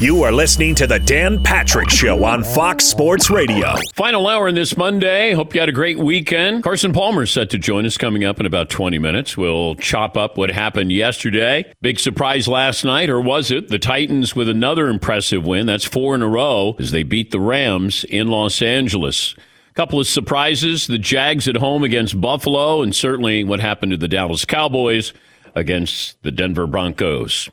You are listening to The Dan Patrick Show on Fox Sports Radio. Final hour in this Monday. Hope you had a great weekend. Carson Palmer is set to join us coming up in about 20 minutes. We'll chop up what happened yesterday. Big surprise last night, or was it? The Titans with another impressive win. That's 4 in a row as they beat the Rams in Los Angeles. Couple of surprises, the Jags at home against Buffalo, and certainly what happened to the Dallas Cowboys against the Denver Broncos.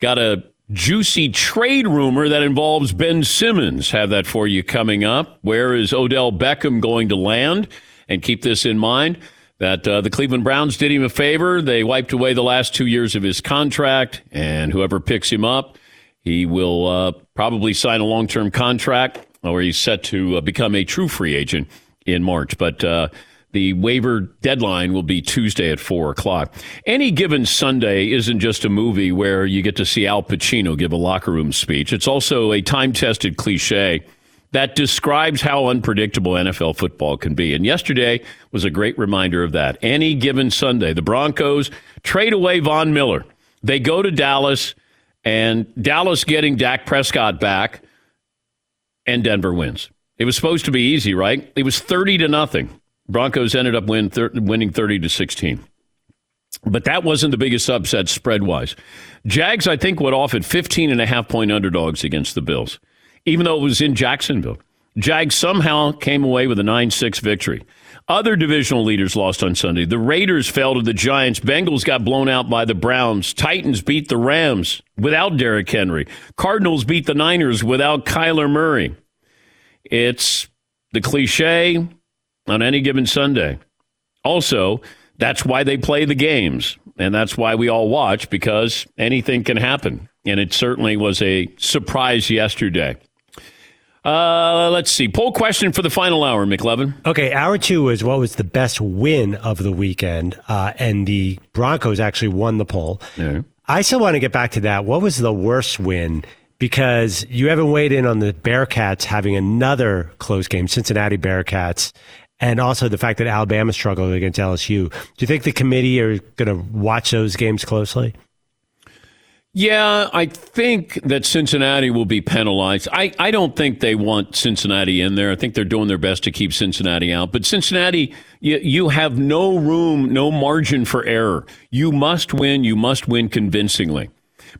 Got a juicy trade rumor that involves Ben Simmons. Have that for you coming up. Where is Odell Beckham going to land? And keep this in mind, that the Cleveland Browns did him a favor. They wiped away the last 2 years of his contract, and whoever picks him up, he will probably sign a long-term contract, or he's set to become a true free agent in March. But the waiver deadline will be Tuesday at 4 o'clock. Any Given Sunday isn't just a movie where you get to see Al Pacino give a locker room speech. It's also a time-tested cliche that describes how unpredictable NFL football can be. And yesterday was a great reminder of that. Any Given Sunday, the Broncos trade away Von Miller. They go to Dallas, and Dallas getting Dak Prescott back, and Denver wins. It was supposed to be easy, right? It was 30-0. Broncos ended up winning 30-16. But that wasn't the biggest upset spread-wise. Jags, I think, went off at 15.5-point underdogs against the Bills, even though it was in Jacksonville. Jags somehow came away with a 9-6 victory. Other divisional leaders lost on Sunday. The Raiders fell to the Giants. Bengals got blown out by the Browns. Titans beat the Rams without Derrick Henry. Cardinals beat the Niners without Kyler Murray. It's the cliche on Any Given Sunday. Also, that's why they play the games, and that's why we all watch, because anything can happen. And it certainly was a surprise yesterday. Let's see. Poll question for the final hour, McLevin. Okay, hour two is what was the best win of the weekend, and the Broncos actually won the poll. Yeah. I still want to get back to that. What was the worst win? Because you haven't weighed in on the Bearcats having another close game, Cincinnati Bearcats, and also the fact that Alabama struggled against LSU. Do you think the committee are going to watch those games closely? Yeah, I think that Cincinnati will be penalized. I don't think they want Cincinnati in there. I think they're doing their best to keep Cincinnati out. But Cincinnati, you have no room, no margin for error. You must win. You must win convincingly.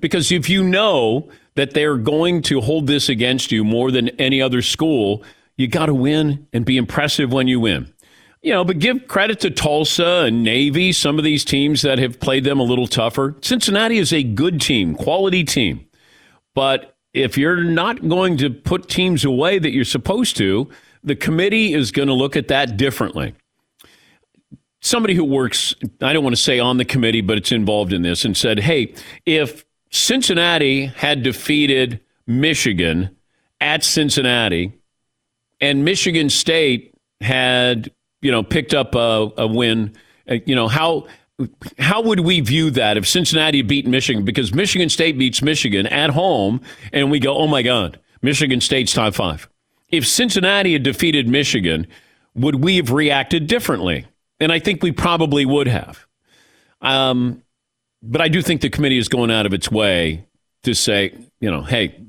Because if you know that they're going to hold this against you more than any other school, you got to win and be impressive when you win. You know, but give credit to Tulsa and Navy, some of these teams that have played them a little tougher. Cincinnati is a good team, quality team. But if you're not going to put teams away that you're supposed to, the committee is going to look at that differently. Somebody who works, I don't want to say on the committee, but it's involved in this, and said, hey, if Cincinnati had defeated Michigan at Cincinnati and Michigan State had picked up a win, how would we view that if Cincinnati beat Michigan? Because Michigan State beats Michigan at home, and we go, oh, my God, Michigan State's top five. If Cincinnati had defeated Michigan, would we have reacted differently? And I think we probably would have. But I do think the committee is going out of its way to say, hey,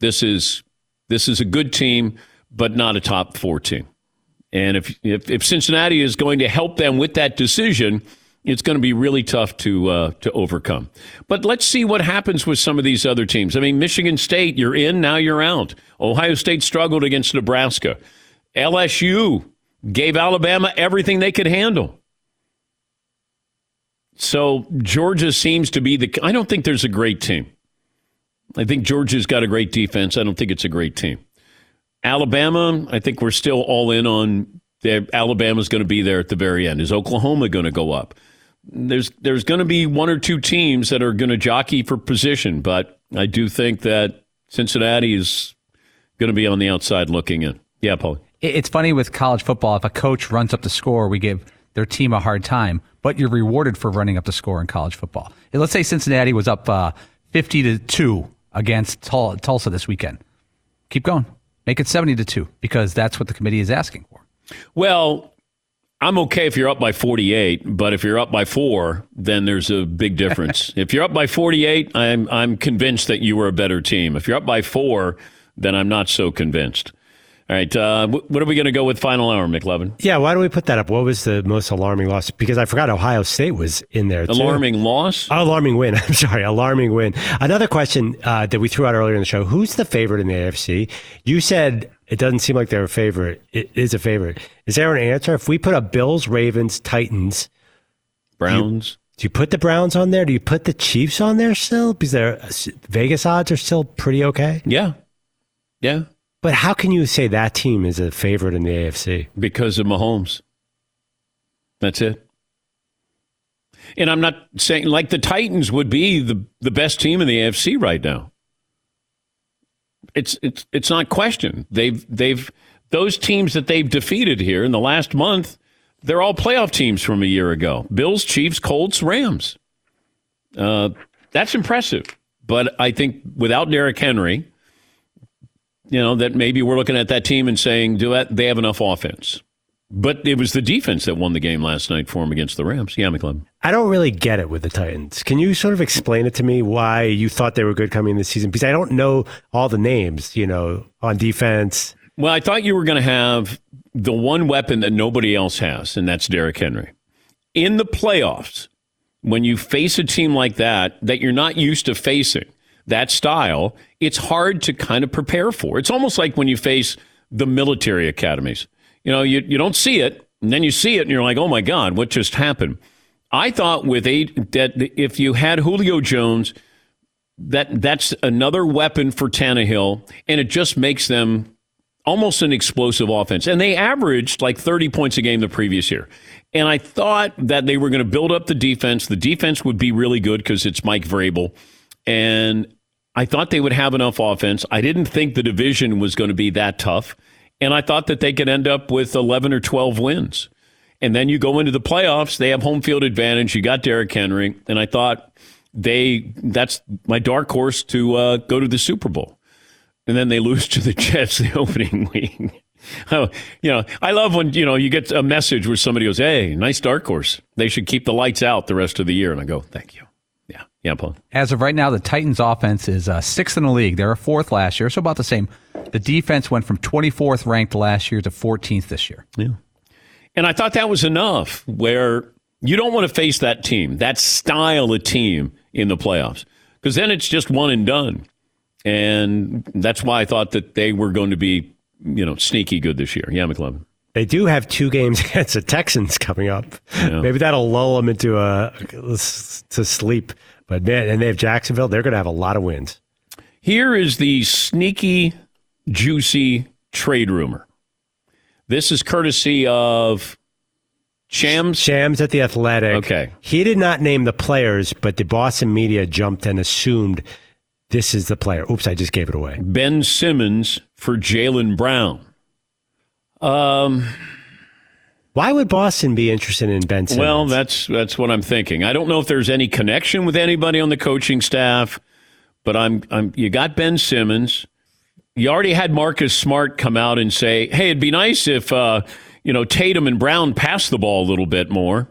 this is a good team, but not a top four team. And if Cincinnati is going to help them with that decision, it's going to be really tough to overcome. But let's see what happens with some of these other teams. I mean, Michigan State, you're in, now you're out. Ohio State struggled against Nebraska. LSU gave Alabama everything they could handle. So Georgia seems to be I don't think there's a great team. I think Georgia's got a great defense. I don't think it's a great team. Alabama, I think we're still all in on Alabama's going to be there at the very end. Is Oklahoma going to go up? There's going to be one or two teams that are going to jockey for position, but I do think that Cincinnati is going to be on the outside looking in. Yeah, Paul. It's funny with college football. If a coach runs up the score, we give their team a hard time, but you're rewarded for running up the score in college football. And let's say Cincinnati was up 50-2 against Tulsa this weekend. Keep going. Make it 70-2, because that's what the committee is asking for. Well, I'm okay if you're up by 48, but if you're up by 4, then there's a big difference. If you're up by 48, I'm convinced that you were a better team. If you're up by 4, then I'm not so convinced. All right, what are we going to go with final hour, McLevin? Yeah, why don't we put that up? What was the most alarming loss? Because I forgot Ohio State was in there, too. Alarming loss? Oh, alarming win. I'm sorry, alarming win. Another question that we threw out earlier in the show, who's the favorite in the AFC? You said it doesn't seem like they're a favorite. It is a favorite. Is there an answer? If we put up Bills, Ravens, Titans. Browns. Do you put the Browns on there? Do you put the Chiefs on there still? Because their Vegas odds are still pretty okay. Yeah. Yeah. But how can you say that team is a favorite in the AFC? Because of Mahomes. That's it. And I'm not saying, like, the Titans would be the best team in the AFC right now. It's not questioned. They've those teams that they've defeated here in the last month, they're all playoff teams from a year ago. Bills, Chiefs, Colts, Rams. That's impressive. But I think without Derrick Henry, you know, that maybe we're looking at that team and saying, do they have enough offense? But it was the defense that won the game last night for him against the Rams. Yeah, McLevin. I don't really get it with the Titans. Can you sort of explain it to me why you thought they were good coming in this season? Because I don't know all the names, you know, on defense. Well, I thought you were going to have the one weapon that nobody else has, and that's Derrick Henry. In the playoffs, when you face a team like that you're not used to facing, that style, it's hard to kind of prepare for. It's almost like when you face the military academies. You know, you don't see it, and then you see it, and you're like, oh, my God, what just happened? I thought that if you had Julio Jones, that's another weapon for Tannehill, and it just makes them almost an explosive offense. And they averaged like 30 points a game the previous year. And I thought that they were going to build up the defense. The defense would be really good because it's Mike Vrabel. And I thought they would have enough offense. I didn't think the division was going to be that tough. And I thought that they could end up with 11 or 12 wins. And then you go into the playoffs, they have home field advantage. You got Derrick Henry. And I thought that's my dark horse to go to the Super Bowl. And then they lose to the Jets the opening week. Oh, you know, I love when, you know, you get a message where somebody goes, hey, nice dark horse. They should keep the lights out the rest of the year. And I go, thank you. Yeah, Paul. As of right now, the Titans' offense is sixth in the league. They were fourth last year, so about the same. The defense went from 24th ranked last year to 14th this year. Yeah, and I thought that was enough. Where you don't want to face that team, that style of team in the playoffs, because then it's just one and done. And that's why I thought that they were going to be, you know, sneaky good this year. Yeah, McLevin. They do have 2 games against the Texans coming up. Yeah. Maybe that'll lull them into to sleep. But man, and they have Jacksonville. They're going to have a lot of wins. Here is the sneaky, juicy trade rumor. This is courtesy of Shams. Shams at The Athletic. Okay. He did not name the players, but the Boston media jumped and assumed this is the player. Oops, I just gave it away. Ben Simmons for Jaylen Brown. Why would Boston be interested in Ben Simmons? Well, that's what I'm thinking. I don't know if there's any connection with anybody on the coaching staff, but you got Ben Simmons. You already had Marcus Smart come out and say, "Hey, it'd be nice if you know, Tatum and Brown passed the ball a little bit more."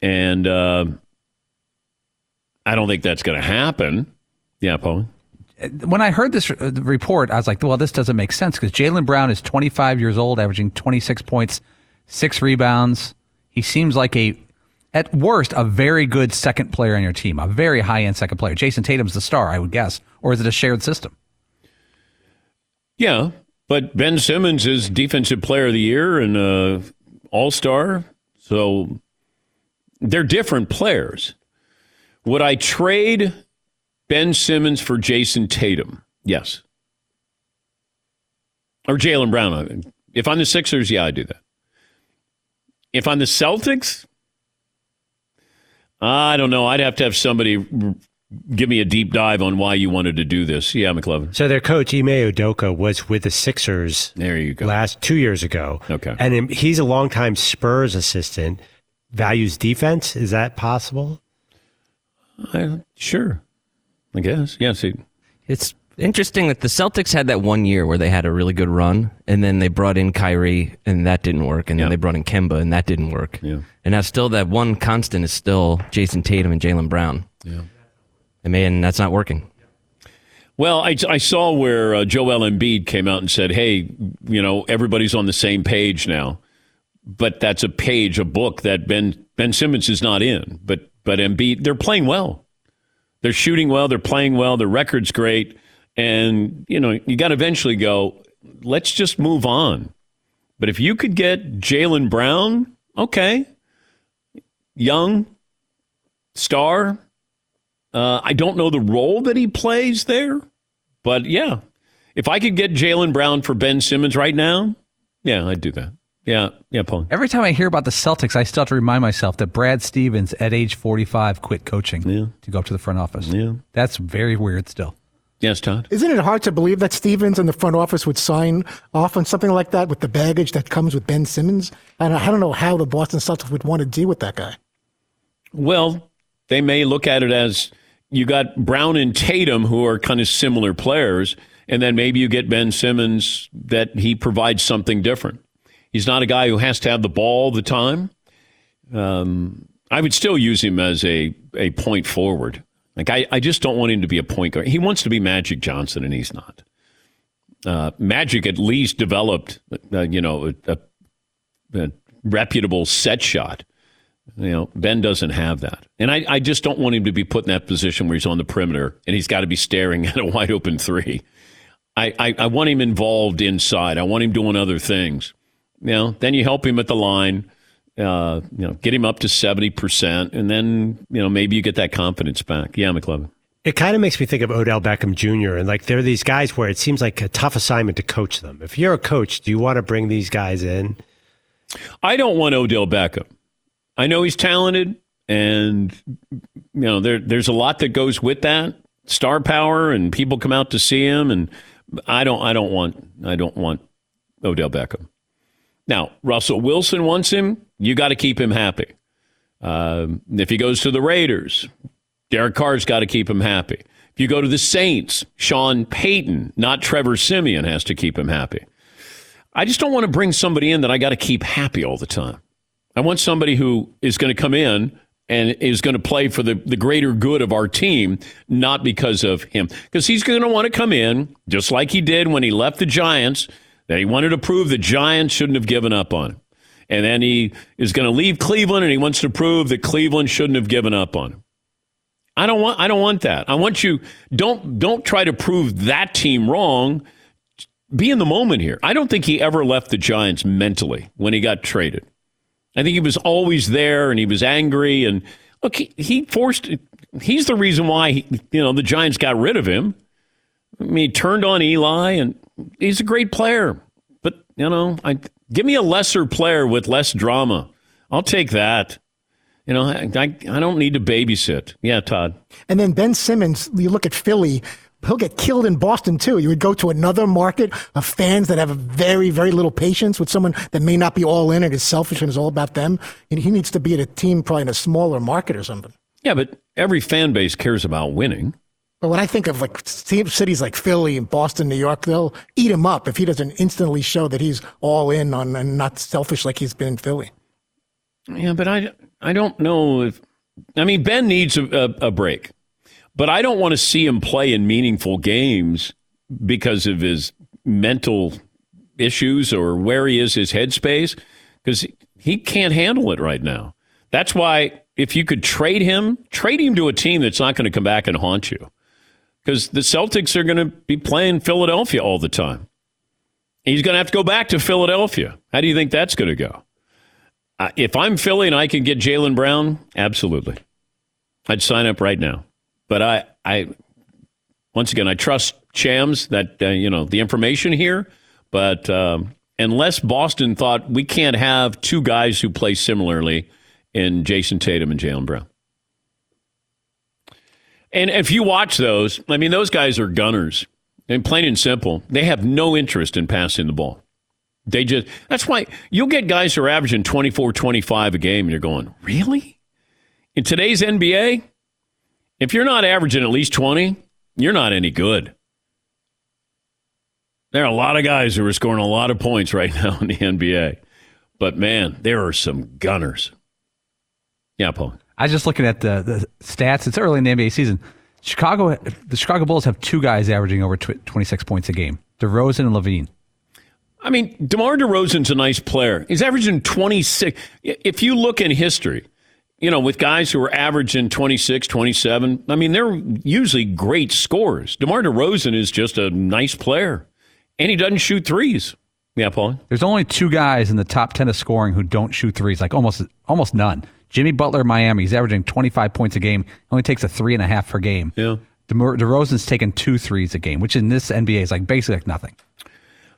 And I don't think that's going to happen. Yeah, Paul. When I heard this report, I was like, "Well, this doesn't make sense because Jaylen Brown is 25 years old, averaging 26 points." 6 rebounds. He seems like at worst, a very good second player on your team, a very high-end second player. Jason Tatum's the star, I would guess. Or is it a shared system? Yeah, but Ben Simmons is Defensive Player of the Year and All-Star. So they're different players. Would I trade Ben Simmons for Jason Tatum? Yes. Or Jaylen Brown. If I'm the Sixers, yeah, I do that. If I'm the Celtics, I don't know. I'd have to have somebody give me a deep dive on why you wanted to do this. Yeah, McLevin. So their coach, Ime Odoka, was with the Sixers there you go. Last 2 years ago. Okay. And he's a longtime Spurs assistant. Values defense. Is that possible? Sure. I guess. Yeah, see. It's Interesting that the Celtics had that one year where they had a really good run, and then they brought in Kyrie, and that didn't work, and then they brought in Kemba, and that didn't work. Yeah. And now still that one constant is still Jason Tatum and Jaylen Brown. Yeah. And that's not working. Well, I saw where Joel Embiid came out and said, hey, you know, everybody's on the same page now. But that's a book that Ben Simmons is not in. But Embiid, they're playing well. They're shooting well. They're playing well. Their record's great. And, you know, you got to eventually go, let's just move on. But if you could get Jaylen Brown, okay. Young, star. I don't know the role that he plays there. But, yeah, if I could get Jaylen Brown for Ben Simmons right now, yeah, I'd do that. Yeah, Paul. Every time I hear about the Celtics, I still have to remind myself that Brad Stevens, at age 45, quit coaching to go up to the front office. Yeah. That's very weird still. Yes, Todd? Isn't it hard to believe that Stevens and the front office would sign off on something like that with the baggage that comes with Ben Simmons? And I don't know how the Boston Celtics would want to deal with that guy. Well, they may look at it as you got Brown and Tatum, who are kind of similar players, and then maybe you get Ben Simmons that he provides something different. He's not a guy who has to have the ball all the time. I would still use him as a point forward. Like I just don't want him to be a point guard. He wants to be Magic Johnson, and he's not. Magic at least developed, a reputable set shot. You know, Ben doesn't have that. And I just don't want him to be put in that position where he's on the perimeter, and he's got to be staring at a wide-open three. I want him involved inside. I want him doing other things. You know, then you help him at the line, get him up to 70%, and then, maybe you get that confidence back. Yeah, McLovin. It kind of makes me think of Odell Beckham Jr. And, like, there are these guys where it seems like a tough assignment to coach them. If you're a coach, do you want to bring these guys in? I don't want Odell Beckham. I know he's talented, and, there's a lot that goes with that. Star power, and people come out to see him, and I don't want Odell Beckham. Now, Russell Wilson wants him. You got to keep him happy. If he goes to the Raiders, Derek Carr's got to keep him happy. If you go to the Saints, Sean Payton, not Trevor Siemian, has to keep him happy. I just don't want to bring somebody in that I got to keep happy all the time. I want somebody who is going to come in and is going to play for the greater good of our team, not because of him. Because he's going to want to come in, just like he did when he left the Giants, that he wanted to prove the Giants shouldn't have given up on him. And then he is going to leave Cleveland, and he wants to prove that Cleveland shouldn't have given up on him. I don't want that. I want you don't try to prove that team wrong. Be in the moment here. I don't think he ever left the Giants mentally when he got traded. I think he was always there, and he was angry. And look, he's the reason why the Giants got rid of him. I mean, he turned on Eli, and he's a great player. But, give me a lesser player with less drama. I'll take that. I don't need to babysit. Yeah, Todd. And then Ben Simmons, you look at Philly, he'll get killed in Boston, too. You would go to another market of fans that have very, very little patience with someone that may not be all in and is selfish and is all about them. And he needs to be at a team probably in a smaller market or something. Yeah, but every fan base cares about winning. But when I think of like cities like Philly and Boston, New York, they'll eat him up if he doesn't instantly show that he's all in on and not selfish like he's been in Philly. Yeah, but I don't know if – I mean, Ben needs a break. But I don't want to see him play in meaningful games because of his mental issues or where he is, his headspace, because he can't handle it right now. That's why if you could trade him to a team that's not going to come back and haunt you. Because the Celtics are going to be playing Philadelphia all the time. And he's going to have to go back to Philadelphia. How do you think that's going to go? If I'm Philly and I can get Jaylen Brown, absolutely. I'd sign up right now. But I trust Shams that, the information here. But unless Boston thought we can't have two guys who play similarly in Jason Tatum and Jaylen Brown. And if you watch those, I mean, those guys are gunners. And plain and simple, they have no interest in passing the ball. That's why you'll get guys who are averaging 24, 25 a game, and you're going, really? In today's NBA, if you're not averaging at least 20, you're not any good. There are a lot of guys who are scoring a lot of points right now in the NBA. But, man, there are some gunners. Yeah, Paul. I was just looking at the stats. It's early in the NBA season. The Chicago Bulls have two guys averaging over 26 points a game, DeRozan and LaVine. I mean, DeMar DeRozan's a nice player. He's averaging 26. If you look in history, you know, with guys who are averaging 26, 27, I mean, they're usually great scorers. DeMar DeRozan is just a nice player, and he doesn't shoot threes. Yeah, Paul? There's only two guys in the top 10 of scoring who don't shoot threes, like almost none. Jimmy Butler, Miami, he's averaging 25 points a game. Only takes a 3.5 per game. Yeah. DeRozan's taken 2 threes a game, which in this NBA is like basically like nothing.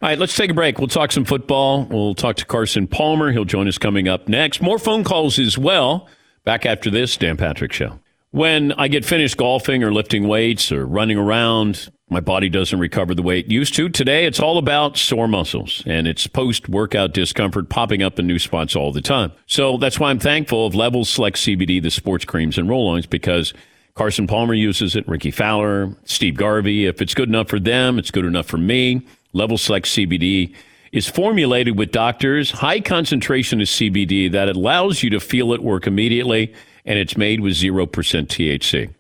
All right, let's take a break. We'll talk some football. We'll talk to Carson Palmer. He'll join us coming up next. More phone calls as well. Back after this, Dan Patrick Show. When I get finished golfing or lifting weights or running around, my body doesn't recover the way it used to. Today, it's all about sore muscles, and it's post-workout discomfort popping up in new spots all the time. So that's why I'm thankful of Level Select CBD, the sports creams and roll-ons, because Carson Palmer uses it, Ricky Fowler, Steve Garvey. If it's good enough for them, it's good enough for me. Level Select CBD is formulated with doctors, high concentration of CBD that allows you to feel it work immediately, and it's made with 0% THC.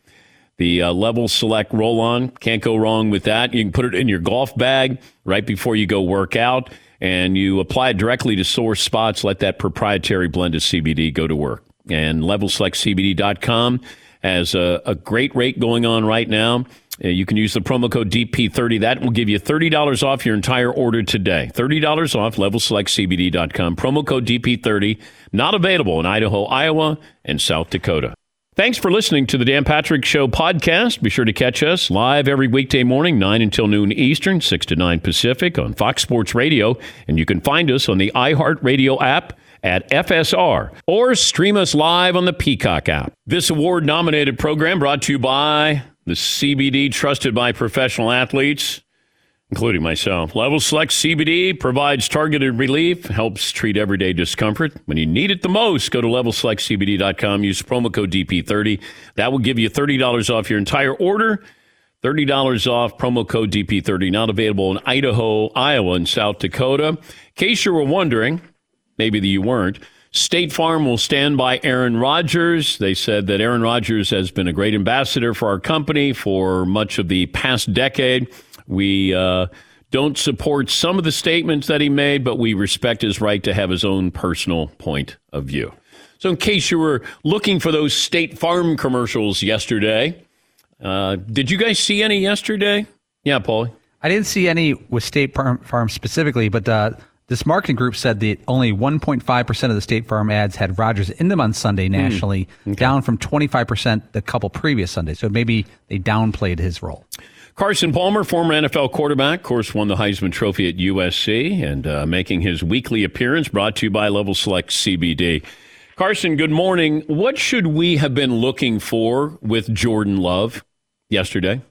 The Level Select roll-on, can't go wrong with that. You can put it in your golf bag right before you go work out, and you apply it directly to sore spots. Let that proprietary blend of CBD go to work. And LevelSelectCBD.com has a great rate going on right now. You can use the promo code DP30. That will give you $30 off your entire order today. $30 off, LevelSelectCBD.com. Promo code DP30. Not available in Idaho, Iowa, and South Dakota. Thanks for listening to the Dan Patrick Show podcast. Be sure to catch us live every weekday morning, 9 until noon Eastern, 6 to 9 Pacific on Fox Sports Radio. And you can find us on the iHeartRadio app at FSR, or stream us live on the Peacock app. This award-nominated program brought to you by the CBD trusted by professional athletes, including myself. Level Select CBD provides targeted relief, helps treat everyday discomfort. When you need it the most, go to LevelSelectCBD.com. Use promo code DP30. That will give you $30 off your entire order. $30 off, promo code DP30. Not available in Idaho, Iowa, and South Dakota. In case you were wondering, maybe that you weren't, State Farm will stand by Aaron Rodgers. They said that Aaron Rodgers has been a great ambassador for our company for much of the past decade. We don't support some of the statements that he made, but we respect his right to have his own personal point of view. So in case you were looking for those State Farm commercials yesterday, did you guys see any yesterday? Yeah, Paul. I didn't see any with State Farm specifically, but this marketing group said that only 1.5% of the State Farm ads had Rodgers in them on Sunday nationally, okay, down from 25% the couple previous Sundays. So maybe they downplayed his role. Carson Palmer, former NFL quarterback, of course, won the Heisman Trophy at USC, and making his weekly appearance, brought to you by Level Select CBD. Carson, good morning. What should we have been looking for with Jordan Love yesterday?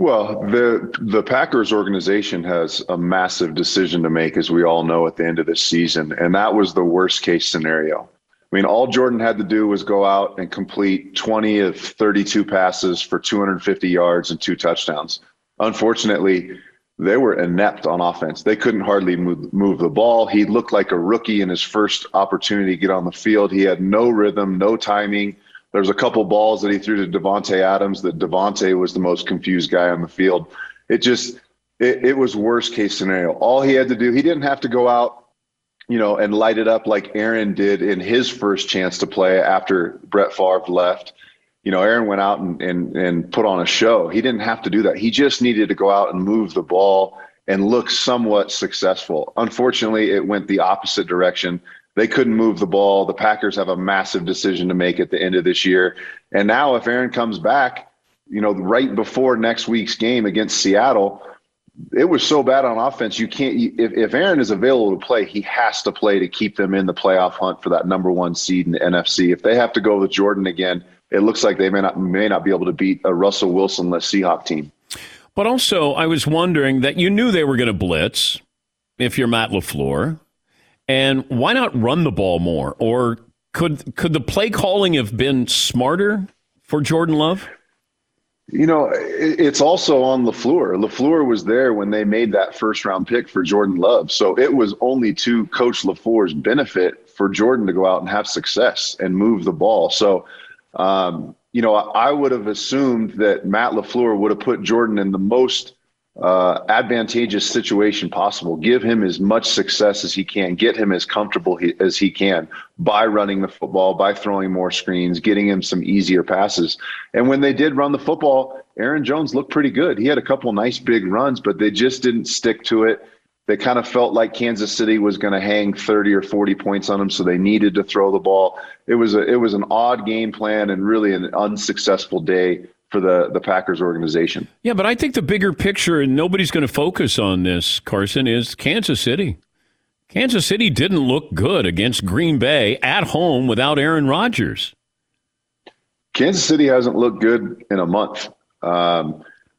Well, the Packers organization has a massive decision to make, as we all know, at the end of this season, and that was the worst case scenario. I mean, all Jordan had to do was go out and complete 20 of 32 passes for 250 yards and 2 touchdowns. Unfortunately, they were inept on offense. They couldn't hardly move the ball. He looked like a rookie in his first opportunity to get on the field. He had no rhythm, no timing. There's a couple balls that he threw to Devontae Adams that Devontae was the most confused guy on the field. It was worst case scenario. All he had to do, he didn't have to go out, you know, and light it up like Aaron did in his first chance to play after Brett Favre left. You know, Aaron went out and put on a show. He didn't have to do that. He just needed to go out and move the ball and look somewhat successful. Unfortunately, it went the opposite direction. They couldn't move the ball. The Packers have a massive decision to make at the end of this year. And now if Aaron comes back, you know, right before next week's game against Seattle, it was so bad on offense. You can't, if Aaron is available to play, he has to play to keep them in the playoff hunt for that number 1 seed in the NFC. If they have to go with Jordan again, it looks like they may not be able to beat a Russell Wilson-less Seahawks team. But also, I was wondering that you knew they were going to blitz if you're Matt LaFleur. And why not run the ball more? Or could the play calling have been smarter for Jordan Love? You know, it's also on LaFleur. LaFleur was there when they made that first-round pick for Jordan Love. So it was only to Coach LaFleur's benefit for Jordan to go out and have success and move the ball. So, you know, I would have assumed that Matt LaFleur would have put Jordan in the most advantageous situation possible, give him as much success as he can, get him as comfortable as he can by running the football, by throwing more screens, getting him some easier passes. And when they did run the football, Aaron Jones looked pretty good. He had a couple nice big runs, but they just didn't stick to it. They kind of felt like Kansas City was going to hang 30 or 40 points on them, so they needed to throw the ball. It was an odd game plan and really an unsuccessful day for the Packers organization. Yeah, but I think the bigger picture, and nobody's going to focus on this, Carson, is Kansas City. Kansas City didn't look good against Green Bay at home without Aaron Rodgers. Kansas City hasn't looked good in a month.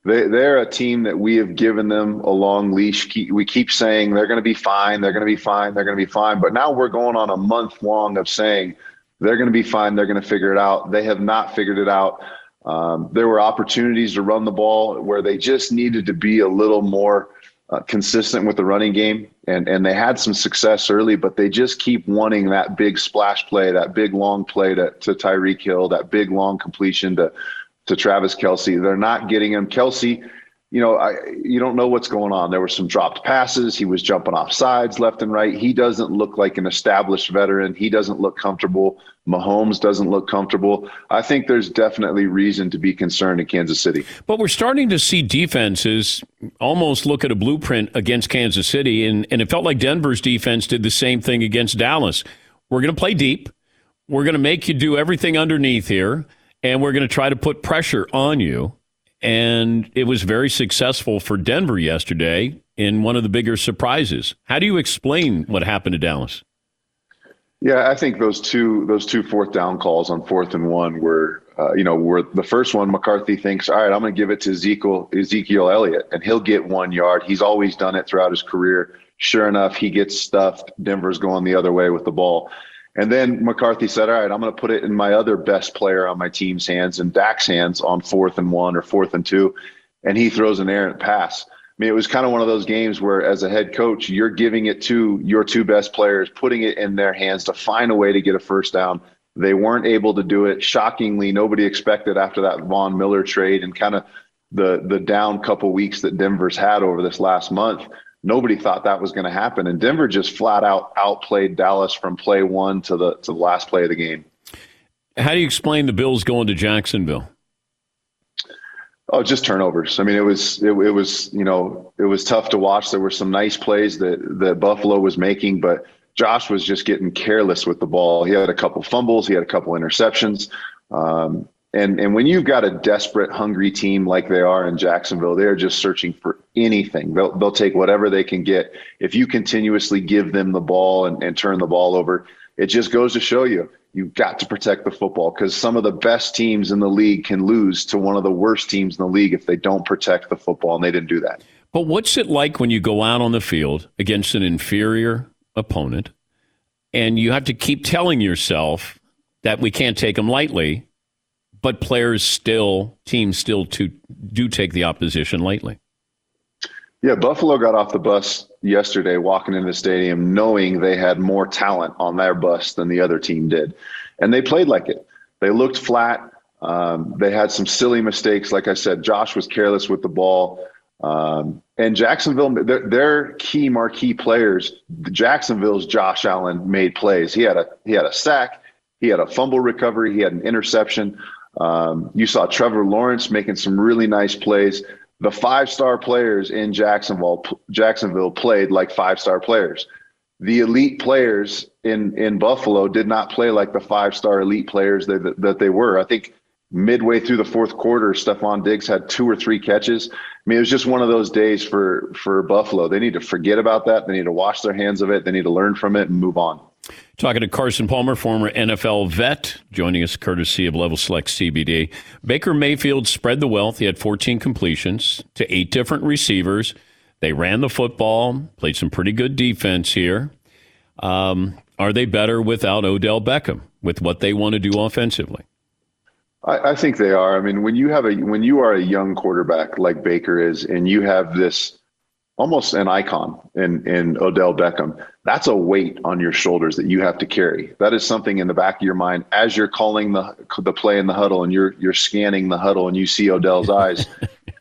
They're a team that we have given them a long leash. We keep saying they're going to be fine, they're going to be fine, they're going to be fine. But now we're going on a month long of saying they're going to be fine, they're going to figure it out. They have not figured it out. There were opportunities to run the ball where they just needed to be a little more consistent with the running game. And they had some success early, but they just keep wanting that big splash play, that big long play to Tyreek Hill, that big long completion to Travis Kelsey. They're not getting him. Kelsey, you know, you don't know what's going on. There were some dropped passes. He was jumping off sides left and right. He doesn't look like an established veteran. He doesn't look comfortable. Mahomes doesn't look comfortable. I think there's definitely reason to be concerned in Kansas City. But we're starting to see defenses almost look at a blueprint against Kansas City, and it felt like Denver's defense did the same thing against Dallas. We're going to play deep. We're going to make you do everything underneath here, and we're going to try to put pressure on you. And it was very successful for Denver yesterday in one of the bigger surprises. How do you explain what happened to Dallas? Yeah, I think those two fourth down calls on 4th and 1 were, were the first one. McCarthy thinks, all right, I'm going to give it to Ezekiel Elliott, and he'll get 1 yard. He's always done it throughout his career. Sure enough, he gets stuffed. Denver's going the other way with the ball. And then McCarthy said, all right, I'm going to put it in my other best player on my team's hands and Dak's hands on 4th and 1 or 4th and 2. And he throws an errant pass. I mean, it was kind of one of those games where as a head coach, you're giving it to your two best players, putting it in their hands to find a way to get a first down. They weren't able to do it. Shockingly, nobody expected after that Von Miller trade and kind of the down couple weeks that Denver's had over this last month. Nobody thought that was going to happen, and Denver just flat out outplayed Dallas from play one to the last play of the game. How do you explain the Bills going to Jacksonville? Oh, just turnovers. I mean, it was tough to watch. There were some nice plays that Buffalo was making, but Josh was just getting careless with the ball. He had a couple fumbles, he had a couple interceptions. And when you've got a desperate, hungry team like they are in Jacksonville, they're just searching for anything. They'll take whatever they can get. If you continuously give them the ball and turn the ball over, it just goes to show you, you've got to protect the football, because some of the best teams in the league can lose to one of the worst teams in the league if they don't protect the football, and they didn't do that. But what's it like when you go out on the field against an inferior opponent and you have to keep telling yourself that we can't take them lightly? But teams still do take the opposition lately. Yeah, Buffalo got off the bus yesterday walking into the stadium knowing they had more talent on their bus than the other team did. And they played like it. They looked flat. They had some silly mistakes. Like I said, Josh was careless with the ball. And Jacksonville, their key marquee players, Jacksonville's Josh Allen made plays. He had a sack. He had a fumble recovery. He had an interception. You saw Trevor Lawrence making some really nice plays. The five-star players in Jacksonville played like five-star players. The elite players in Buffalo did not play like the five-star elite players that they were. I think midway through the fourth quarter, Stephon Diggs had 2 or 3 catches. I mean, it was just one of those days for Buffalo. They need to forget about that. They need to wash their hands of it. They need to learn from it and move on. Talking to Carson Palmer, former NFL vet, joining us courtesy of Level Select CBD. Baker Mayfield spread the wealth. He had 14 completions to 8 different receivers. They ran the football, played some pretty good defense here. Are they better without Odell Beckham with what they want to do offensively? I think they are. I mean, when you are a young quarterback like Baker is, and you have this almost an icon in Odell Beckham, that's a weight on your shoulders that you have to carry. That is something in the back of your mind as you're calling the play in the huddle, and you're scanning the huddle, and you see Odell's eyes.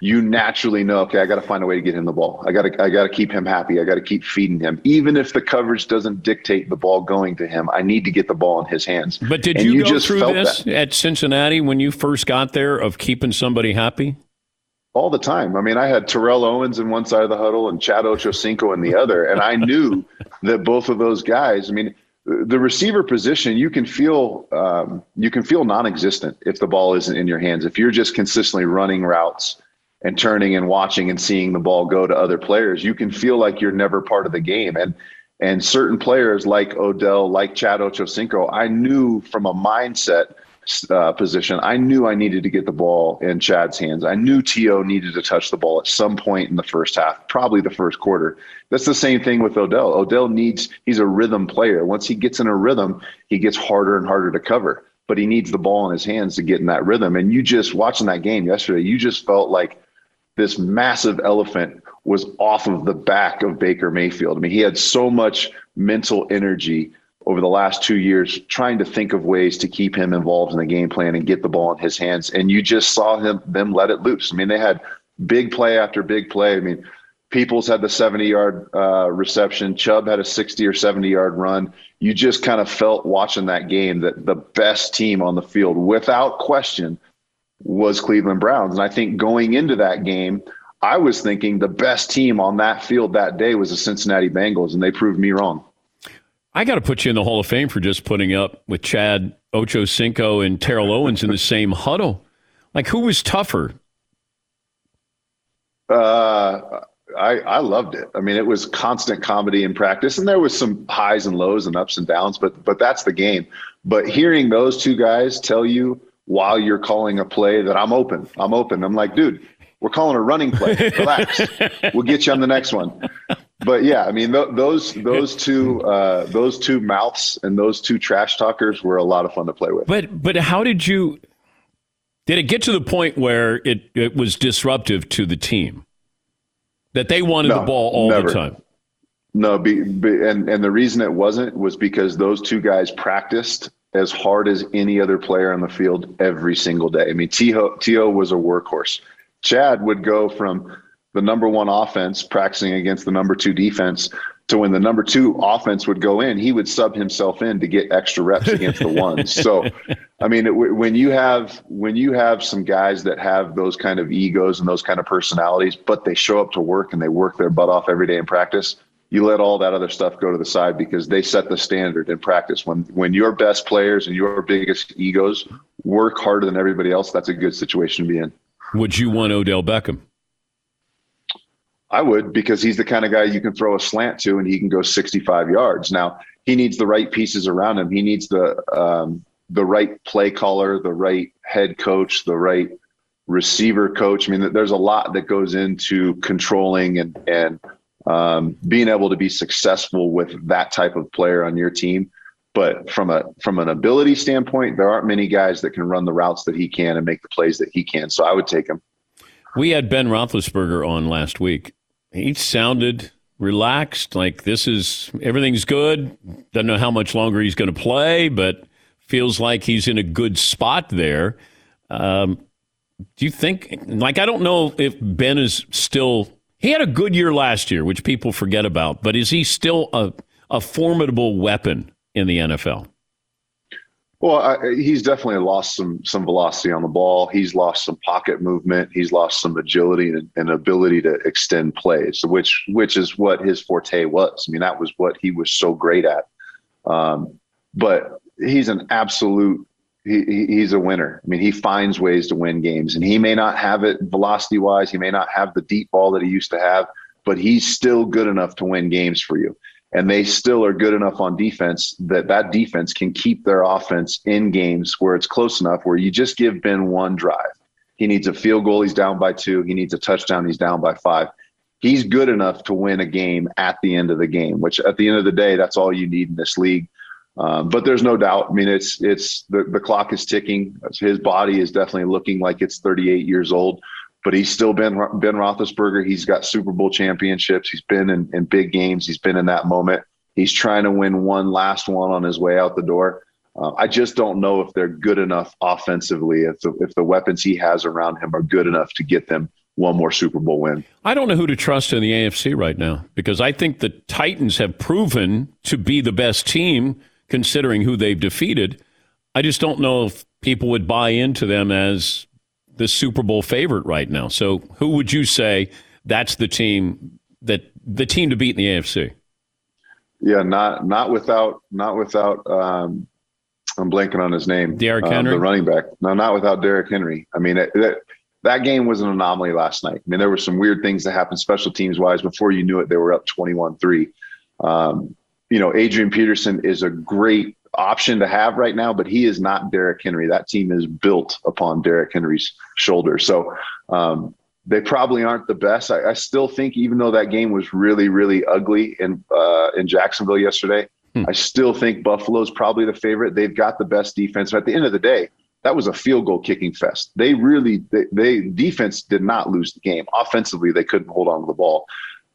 You naturally know, okay, I got to find a way to get him the ball. I got to keep him happy. I got to keep feeding him, even if the coverage doesn't dictate the ball going to him. I need to get the ball in his hands. But did you go through this at Cincinnati when you first got there of keeping somebody happy? All the time. I mean, I had Terrell Owens in one side of the huddle and Chad Ochocinco in the other, and I knew that both of those guys. I mean, the receiver position, you can feel non-existent if the ball isn't in your hands. If you're just consistently running routes and turning and watching and seeing the ball go to other players, you can feel like you're never part of the game. And certain players like Odell, like Chad Ochocinco, I knew from a mindset position, I knew I needed to get the ball in Chad's hands. I knew T.O. needed to touch the ball at some point in the first half, probably the first quarter. That's the same thing with Odell. He's a rhythm player. Once he gets in a rhythm, he gets harder and harder to cover, but he needs the ball in his hands to get in that rhythm. And you just watching that game yesterday, you just felt like this massive elephant was off of the back of Baker Mayfield. I mean, he had so much mental energy over the last 2 years, trying to think of ways to keep him involved in the game plan and get the ball in his hands. And you just saw them let it loose. I mean, they had big play after big play. I mean, Peoples had the 70-yard reception. Chubb had a 60 or 70-yard run. You just kind of felt watching that game that the best team on the field, without question, was Cleveland Browns. And I think going into that game, I was thinking the best team on that field that day was the Cincinnati Bengals, and they proved me wrong. I got to put you in the Hall of Fame for just putting up with Chad Ochocinco and Terrell Owens in the same huddle. Like, who was tougher? I loved it. I mean, it was constant comedy in practice, and there was some highs and lows and ups and downs, but that's the game. But hearing those two guys tell you while you're calling a play that I'm open. I'm like, dude, we're calling a running play. Relax. We'll get you on the next one. But yeah, I mean, those two mouths and those two trash talkers were a lot of fun to play with. But how did it get to the point where it was disruptive to the team that they wanted the ball all the time? No, and the reason it wasn't was because those two guys practiced as hard as any other player on the field every single day. I mean, T.O. was a workhorse. Chad would go from the number one offense practicing against the number two defense to when the number two offense would go in, he would sub himself in to get extra reps against the ones. So, I mean, when you have some guys that have those kind of egos and those kind of personalities, but they show up to work and they work their butt off every day in practice, you let all that other stuff go to the side because they set the standard in practice. When your best players and your biggest egos work harder than everybody else, that's a good situation to be in. Would you want Odell Beckham? I would, because he's the kind of guy you can throw a slant to and he can go 65 yards. Now, he needs the right pieces around him. He needs the right play caller, the right head coach, the right receiver coach. I mean, there's a lot that goes into controlling and being able to be successful with that type of player on your team. But from an ability standpoint, there aren't many guys that can run the routes that he can and make the plays that he can. So I would take him. We had Ben Roethlisberger on last week. He sounded relaxed, like everything's good. Doesn't know how much longer he's going to play, but feels like he's in a good spot there. Do you think, I don't know if Ben is still, he had a good year last year, which people forget about, but is he still a formidable weapon in the NFL? Well, he's definitely lost some velocity on the ball. He's lost some pocket movement. He's lost some agility and ability to extend plays, which is what his forte was. I mean, that was what he was so great at. But he's an absolute – he's a winner. I mean, he finds ways to win games, and he may not have it velocity-wise. He may not have the deep ball that he used to have, but he's still good enough to win games for you. And they still are good enough on defense that defense can keep their offense in games where it's close enough where you just give Ben one drive. He needs a field goal. He's down by 2. He needs a touchdown. He's down by 5. He's good enough to win a game at the end of the game, which at the end of the day, that's all you need in this league. But there's no doubt. I mean, it's the clock is ticking. His body is definitely looking like it's 38 years old, but he's still Ben Roethlisberger. He's got Super Bowl championships. He's been in big games. He's been in that moment. He's trying to win one last one on his way out the door. I just don't know if they're good enough offensively, if the weapons he has around him are good enough to get them one more Super Bowl win. I don't know who to trust in the AFC right now, because I think the Titans have proven to be the best team considering who they've defeated. I just don't know if people would buy into them as the Super Bowl favorite right now. So who would you say that's the team to beat in the AFC? Yeah, not without. I'm blanking on his name. Derrick Henry, the running back. No, not without Derrick Henry. I mean, that game was an anomaly last night. I mean, there were some weird things that happened special teams wise. Before you knew it, they were up 21-3. You know, Adrian Peterson is a great option to have right now, but he is not Derrick Henry. That team is built upon Derrick Henry's shoulder. So they probably aren't the best. I still think, even though that game was really, really ugly in Jacksonville yesterday, I still think Buffalo's probably the favorite. They've got the best defense. But at the end of the day, that was a field goal kicking fest. They defense did not lose the game. Offensively, they couldn't hold on to the ball.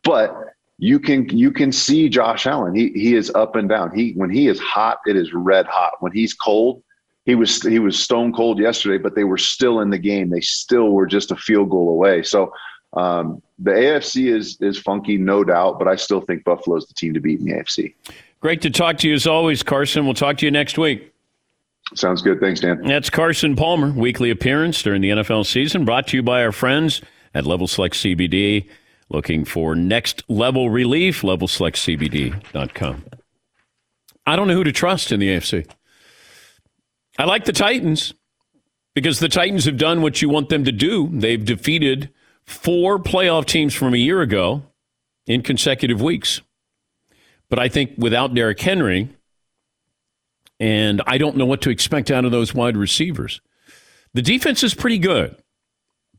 But you can see Josh Allen. He is up and down. When he is hot, it is red hot. When he's cold, he was stone cold yesterday, but they were still in the game. They still were just a field goal away. So the AFC is funky, no doubt, but I still think Buffalo's the team to beat in the AFC. Great to talk to you as always, Carson. We'll talk to you next week. Sounds good. Thanks, Dan. That's Carson Palmer, weekly appearance during the NFL season, brought to you by our friends at Level Select CBD. Looking for next level relief, levelselectcbd.com. I don't know who to trust in the AFC. I like the Titans because the Titans have done what you want them to do. They've defeated 4 playoff teams from a year ago in consecutive weeks. But I think without Derrick Henry, and I don't know what to expect out of those wide receivers. The defense is pretty good,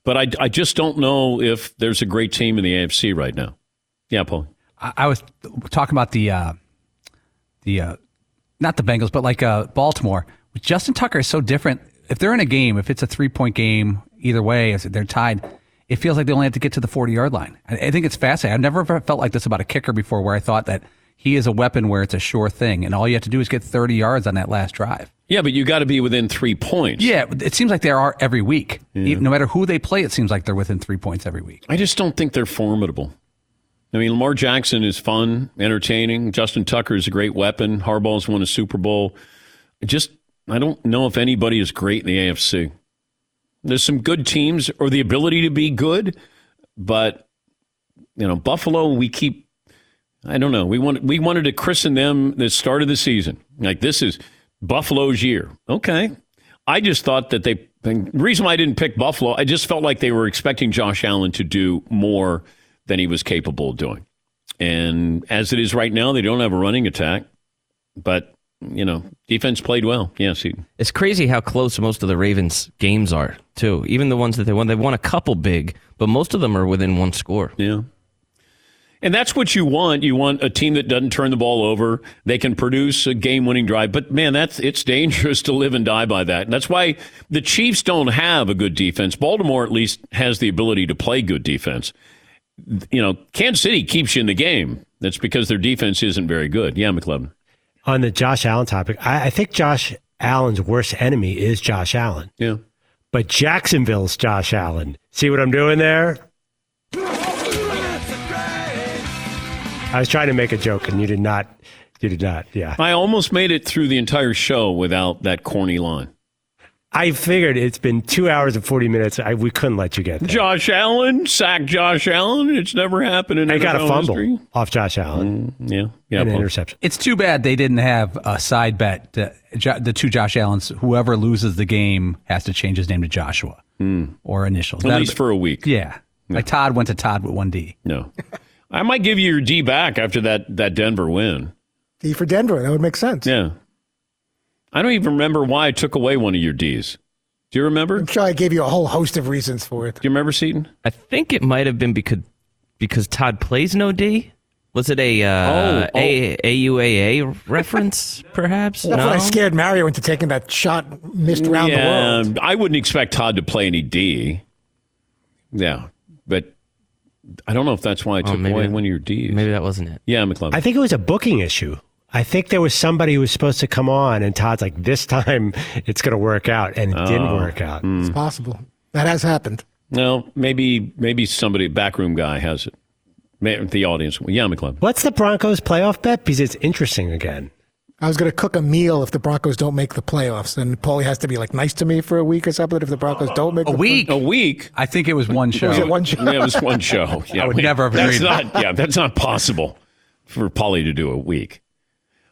but I just don't know if there's a great team in the AFC right now. Yeah, Paul. I was talking about the not the Bengals, but like Baltimore. Justin Tucker is so different. If they're in a game, if it's a 3-point game, either way, if they're tied, it feels like they only have to get to the 40-yard line. I think it's fascinating. I've never felt like this about a kicker before, where I thought that he is a weapon where it's a sure thing, and all you have to do is get 30 yards on that last drive. Yeah, but you got to be within 3 points. Yeah, it seems like they are every week. Yeah. Even, no matter who they play, it seems like they're within 3 points every week. I just don't think they're formidable. I mean, Lamar Jackson is fun, entertaining. Justin Tucker is a great weapon. Harbaugh's won a Super Bowl. I don't know if anybody is great in the AFC. There's some good teams or the ability to be good, but, you know, Buffalo, I don't know. We wanted to christen them the start of the season. Like, this is Buffalo's year. Okay. I just thought that the reason why I didn't pick Buffalo, I just felt like they were expecting Josh Allen to do more than he was capable of doing. And as it is right now, they don't have a running attack. But, you know, defense played well. Yes. It's crazy how close most of the Ravens games are, too. Even the ones that they won a couple big, but most of them are within one score. Yeah. And that's what you want. You want a team that doesn't turn the ball over. They can produce a game-winning drive. But, man, it's dangerous to live and die by that. And that's why the Chiefs don't have a good defense. Baltimore, at least, has the ability to play good defense. You know, Kansas City keeps you in the game. That's because their defense isn't very good. Yeah, McLevin. On the Josh Allen topic, I think Josh Allen's worst enemy is Josh Allen. Yeah. But Jacksonville's Josh Allen. See what I'm doing there? I was trying to make a joke, and you did not, yeah. I almost made it through the entire show without that corny line. I figured it's been 2 hours and 40 minutes. We couldn't let you get there. Josh Allen, sack Josh Allen. It's never happened in NFL history. I got a fumble off Josh Allen. Yeah, an interception. It's too bad they didn't have a side bet. The two Josh Allens, whoever loses the game has to change his name to Joshua or initials. At least for a week. Yeah. No. Like Todd went to Todd with one D. No. I might give you your D back after that Denver win. D for Denver. That would make sense. Yeah. I don't even remember why I took away one of your Ds. Do you remember? I'm sure I gave you a whole host of reasons for it. Do you remember, Seton? I think it might have been because Todd plays no D, Was it a AUAA reference, perhaps? That's no? What I scared Mario into taking that shot, missed around the world. I wouldn't expect Todd to play any D. Yeah, but I don't know if that's why I took away one of your Ds. Maybe that wasn't it. Yeah, McClellan. I think it was a booking issue. I think there was somebody who was supposed to come on, and Todd's like, this time it's going to work out, and it didn't work out. It's possible. That has happened. No, maybe somebody, backroom guy has it. The audience. Yeah, McClellan. What's the Broncos playoff bet? Because it's interesting again. I was going to cook a meal if the Broncos don't make the playoffs. And Paulie has to be like nice to me for a week or something if the Broncos don't make the playoffs. A week? I think it was one show. Was it one show? Yeah, it was one show. Yeah, I would never have agreed. That's not possible for Paulie to do a week.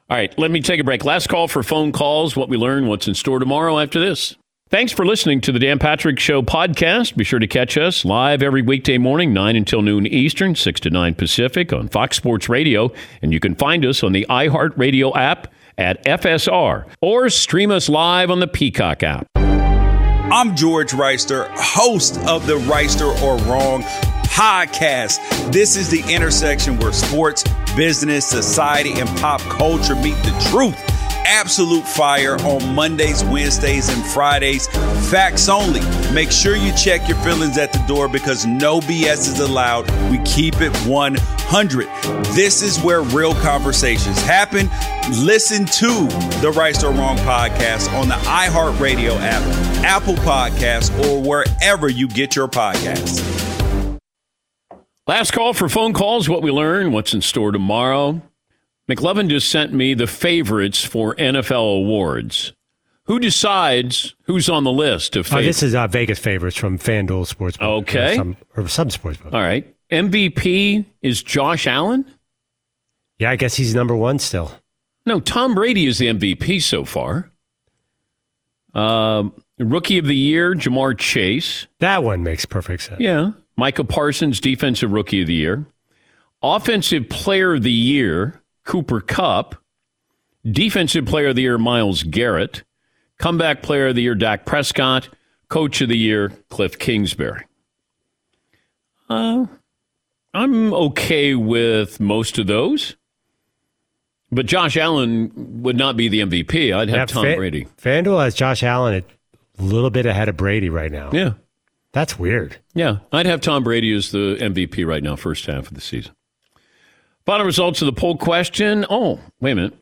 All right, let me take a break. Last call for phone calls, what we learned, what's in store tomorrow after this. Thanks for listening to the Dan Patrick Show podcast. Be sure to catch us live every weekday morning, 9 until noon Eastern, 6 to 9 Pacific on Fox Sports Radio. And you can find us on the iHeartRadio app at FSR or stream us live on the Peacock app. I'm George Reister, host of the Reister or Wrong podcast. This is the intersection where sports, business, society, and pop culture meet the truth. Absolute fire on Mondays, Wednesdays, and Fridays. Facts only. Make sure you check your feelings at the door because no BS is allowed. We keep it 100. This is where real conversations happen. Listen to the Right or Wrong podcast on the iHeartRadio app, Apple Podcasts, or wherever you get your podcasts. Last call for phone calls, what we learn, what's in store tomorrow. McLevin just sent me the favorites for NFL awards. Who decides who's on the list of favorites? Oh, this is Vegas favorites from FanDuel Sportsbook. Okay. Or some sportsbook. All right. MVP is Josh Allen? Yeah, I guess he's number one still. No, Tom Brady is the MVP so far. Rookie of the Year, Jamar Chase. That one makes perfect sense. Yeah. Micah Parsons, Defensive Rookie of the Year. Offensive Player of the Year, Cooper Kupp. Defensive Player of the Year, Myles Garrett. Comeback Player of the Year, Dak Prescott. Coach of the Year, Cliff Kingsbury. I'm okay with most of those. But Josh Allen would not be the MVP. I'd have Tom Brady. FanDuel has Josh Allen a little bit ahead of Brady right now. Yeah. That's weird. Yeah. I'd have Tom Brady as the MVP right now, first half of the season. Final results of the poll question. Oh, wait a minute.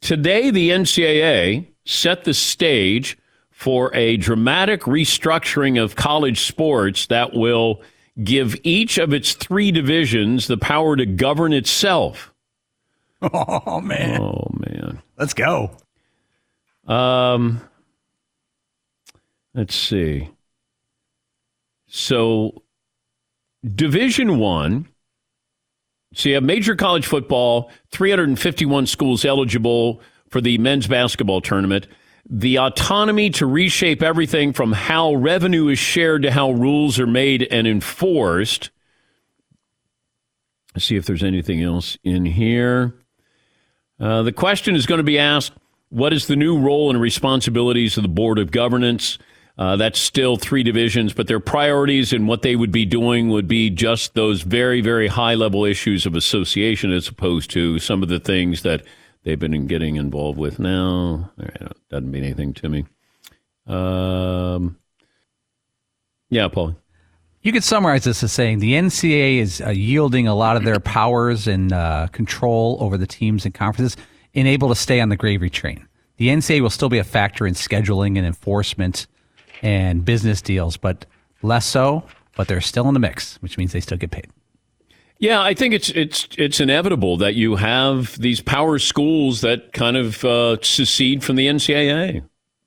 Today, the NCAA set the stage for a dramatic restructuring of college sports that will give each of its three divisions the power to govern itself. Oh, man. Let's go. Let's see. So, Division One. So you have major college football, 351 schools eligible for the men's basketball tournament. The autonomy to reshape everything from how revenue is shared to how rules are made and enforced. Let's see if there's anything else in here. The question is going to be asked, what is the new role and responsibilities of the Board of Governance? That's still three divisions, but their priorities and what they would be doing would be just those very, very high-level issues of association as opposed to some of the things that they've been getting involved with now. All right, doesn't mean anything to me. Yeah, Paul. You could summarize this as saying the NCAA is yielding a lot of their powers and control over the teams and conferences and able to stay on the gravy train. The NCAA will still be a factor in scheduling and enforcement and business deals, but less so, but they're still in the mix, which means they still get paid. Yeah, I think it's inevitable that you have these power schools that kind of secede from the NCAA.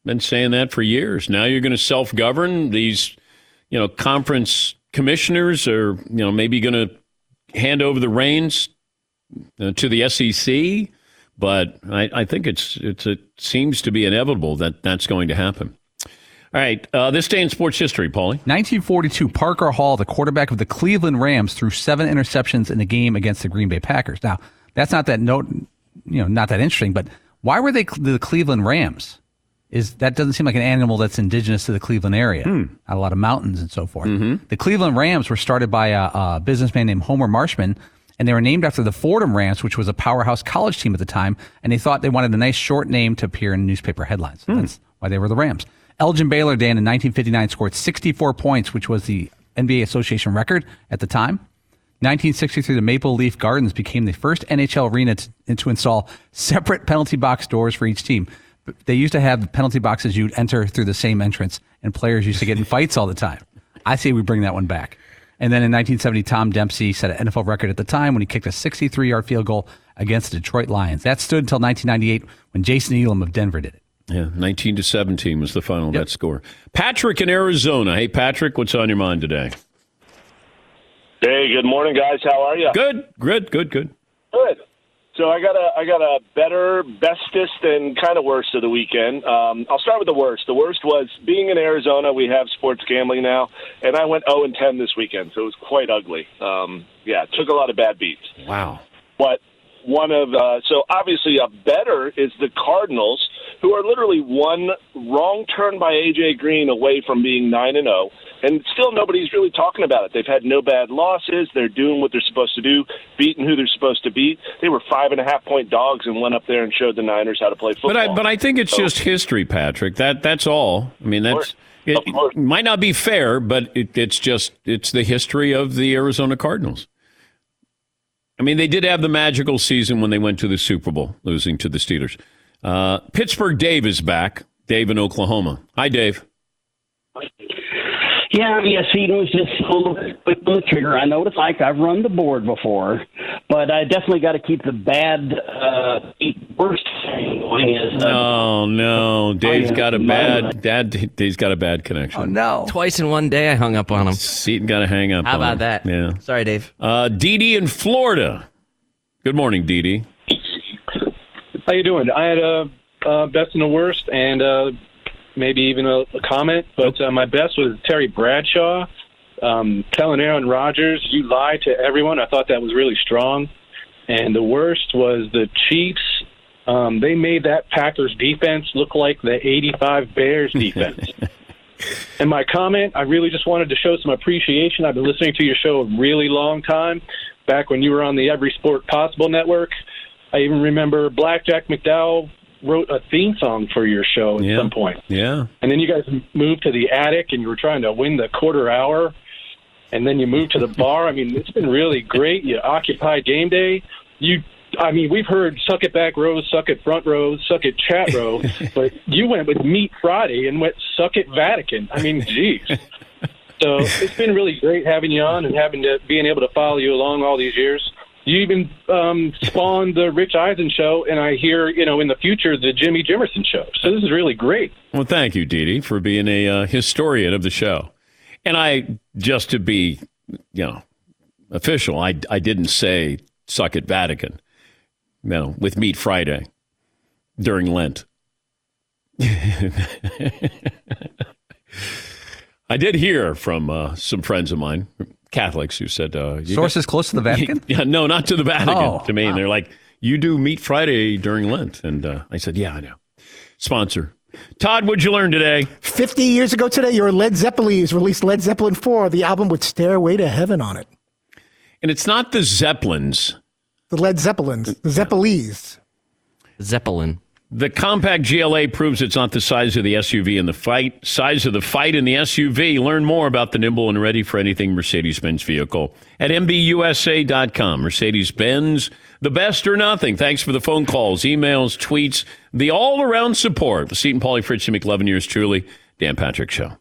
Been saying that for years. Now you're going to self-govern. These, conference commissioners are, maybe going to hand over the reins to the SEC, but I think it seems to be inevitable that that's going to happen. All right, this day in sports history, Paulie. 1942, Parker Hall, the quarterback of the Cleveland Rams, threw 7 interceptions in a game against the Green Bay Packers. Now, that's not that interesting, but why were they the Cleveland Rams? That doesn't seem like an animal that's indigenous to the Cleveland area. Not a lot of mountains and so forth. Mm-hmm. The Cleveland Rams were started by a businessman named Homer Marshman and they were named after the Fordham Rams, which was a powerhouse college team at the time, and they thought they wanted a nice short name to appear in newspaper headlines. That's why they were the Rams. Elgin Baylor, Dan, in 1959 scored 64 points, which was the NBA Association record at the time. 1963, the Maple Leaf Gardens became the first NHL arena to install separate penalty box doors for each team. They used to have the penalty boxes you'd enter through the same entrance, and players used to get in fights all the time. I say we bring that one back. And then in 1970, Tom Dempsey set an NFL record at the time when he kicked a 63-yard field goal against the Detroit Lions. That stood until 1998 when Jason Elam of Denver did it. Yeah, 19-17 was the final net score. Patrick in Arizona. Hey, Patrick, what's on your mind today? Hey, good morning, guys. How are you? Good. So I got a better, bestest, and kind of worst of the weekend. I'll start with the worst. The worst was being in Arizona. We have sports gambling now, and I went 0-10 this weekend, so it was quite ugly. It took a lot of bad beats. Wow. But one of so obviously a better is the Cardinals, who are literally one wrong turn by A.J. Green away from being 9-0, and still nobody's really talking about it. They've had no bad losses. They're doing what they're supposed to do, beating who they're supposed to beat. They were 5.5-point dogs and went up there and showed the Niners how to play football. But I think it's just history, Patrick. That's all. I mean, it might not be fair, but it's the history of the Arizona Cardinals. I mean, they did have the magical season when they went to the Super Bowl, losing to the Steelers. Pittsburgh Dave is back. Dave in Oklahoma. Hi, Dave. Yeah, Seton was just a little bit quick on the trigger. I know what it's like. I've run the board before, but I definitely got to keep the bad, worst thing going. Oh no, Dave's got a bad dad. Dave's got a bad connection. Oh no! Twice in one day, I hung up on him. Seton got to hang up. How about that? Yeah. Sorry, Dave. Dee Dee in Florida. Good morning, Dee Dee. How you doing? I had a best and the worst, and. Maybe even a comment, but my best was Terry Bradshaw telling Aaron Rodgers, you lied to everyone. I thought that was really strong. And the worst was the Chiefs. They made that Packers defense look like the 85 Bears defense. And my comment, I really just wanted to show some appreciation. I've been listening to your show a really long time, back when you were on the Every Sport Possible Network. I even remember Blackjack McDowell wrote a theme song for your show at some point. Yeah. And then you guys moved to the attic and you were trying to win the quarter hour. And then you moved to the bar. I mean, it's been really great. You occupy game day. We've heard suck it back row, suck it front row, suck it chat row. But you went with Meat Friday and went suck it Vatican. I mean, geez. So it's been really great having you on and being able to follow you along all these years. You even spawned the Rich Eisen show, and I hear, in the future, the Jimmy Jimerson show. So this is really great. Well, thank you, Dee Dee, for being a historian of the show. And I, just to be, official, I didn't say suck at Vatican, with Meat Friday during Lent. I did hear from some friends of mine, Catholics, who said... sources close to the Vatican? Yeah, no, not to the Vatican, to me. Wow. And they're like, you do Meat Friday during Lent. And I said, yeah, I know. Sponsor. Todd, what'd you learn today? 50 years ago today, your Led Zeppelin released Led Zeppelin 4, the album with Stairway to Heaven on it. And it's not the Zeppelins. The Led Zeppelins. The Zeppelins. Zeppelin. The compact GLA proves it's not the size of the SUV in the fight. Size of the fight in the SUV. Learn more about the nimble and ready for anything Mercedes-Benz vehicle at MBUSA.com. Mercedes-Benz, the best or nothing. Thanks for the phone calls, emails, tweets, the all-around support. Seton Pauly, Fritzy McLovin, yours truly, Dan Patrick Show.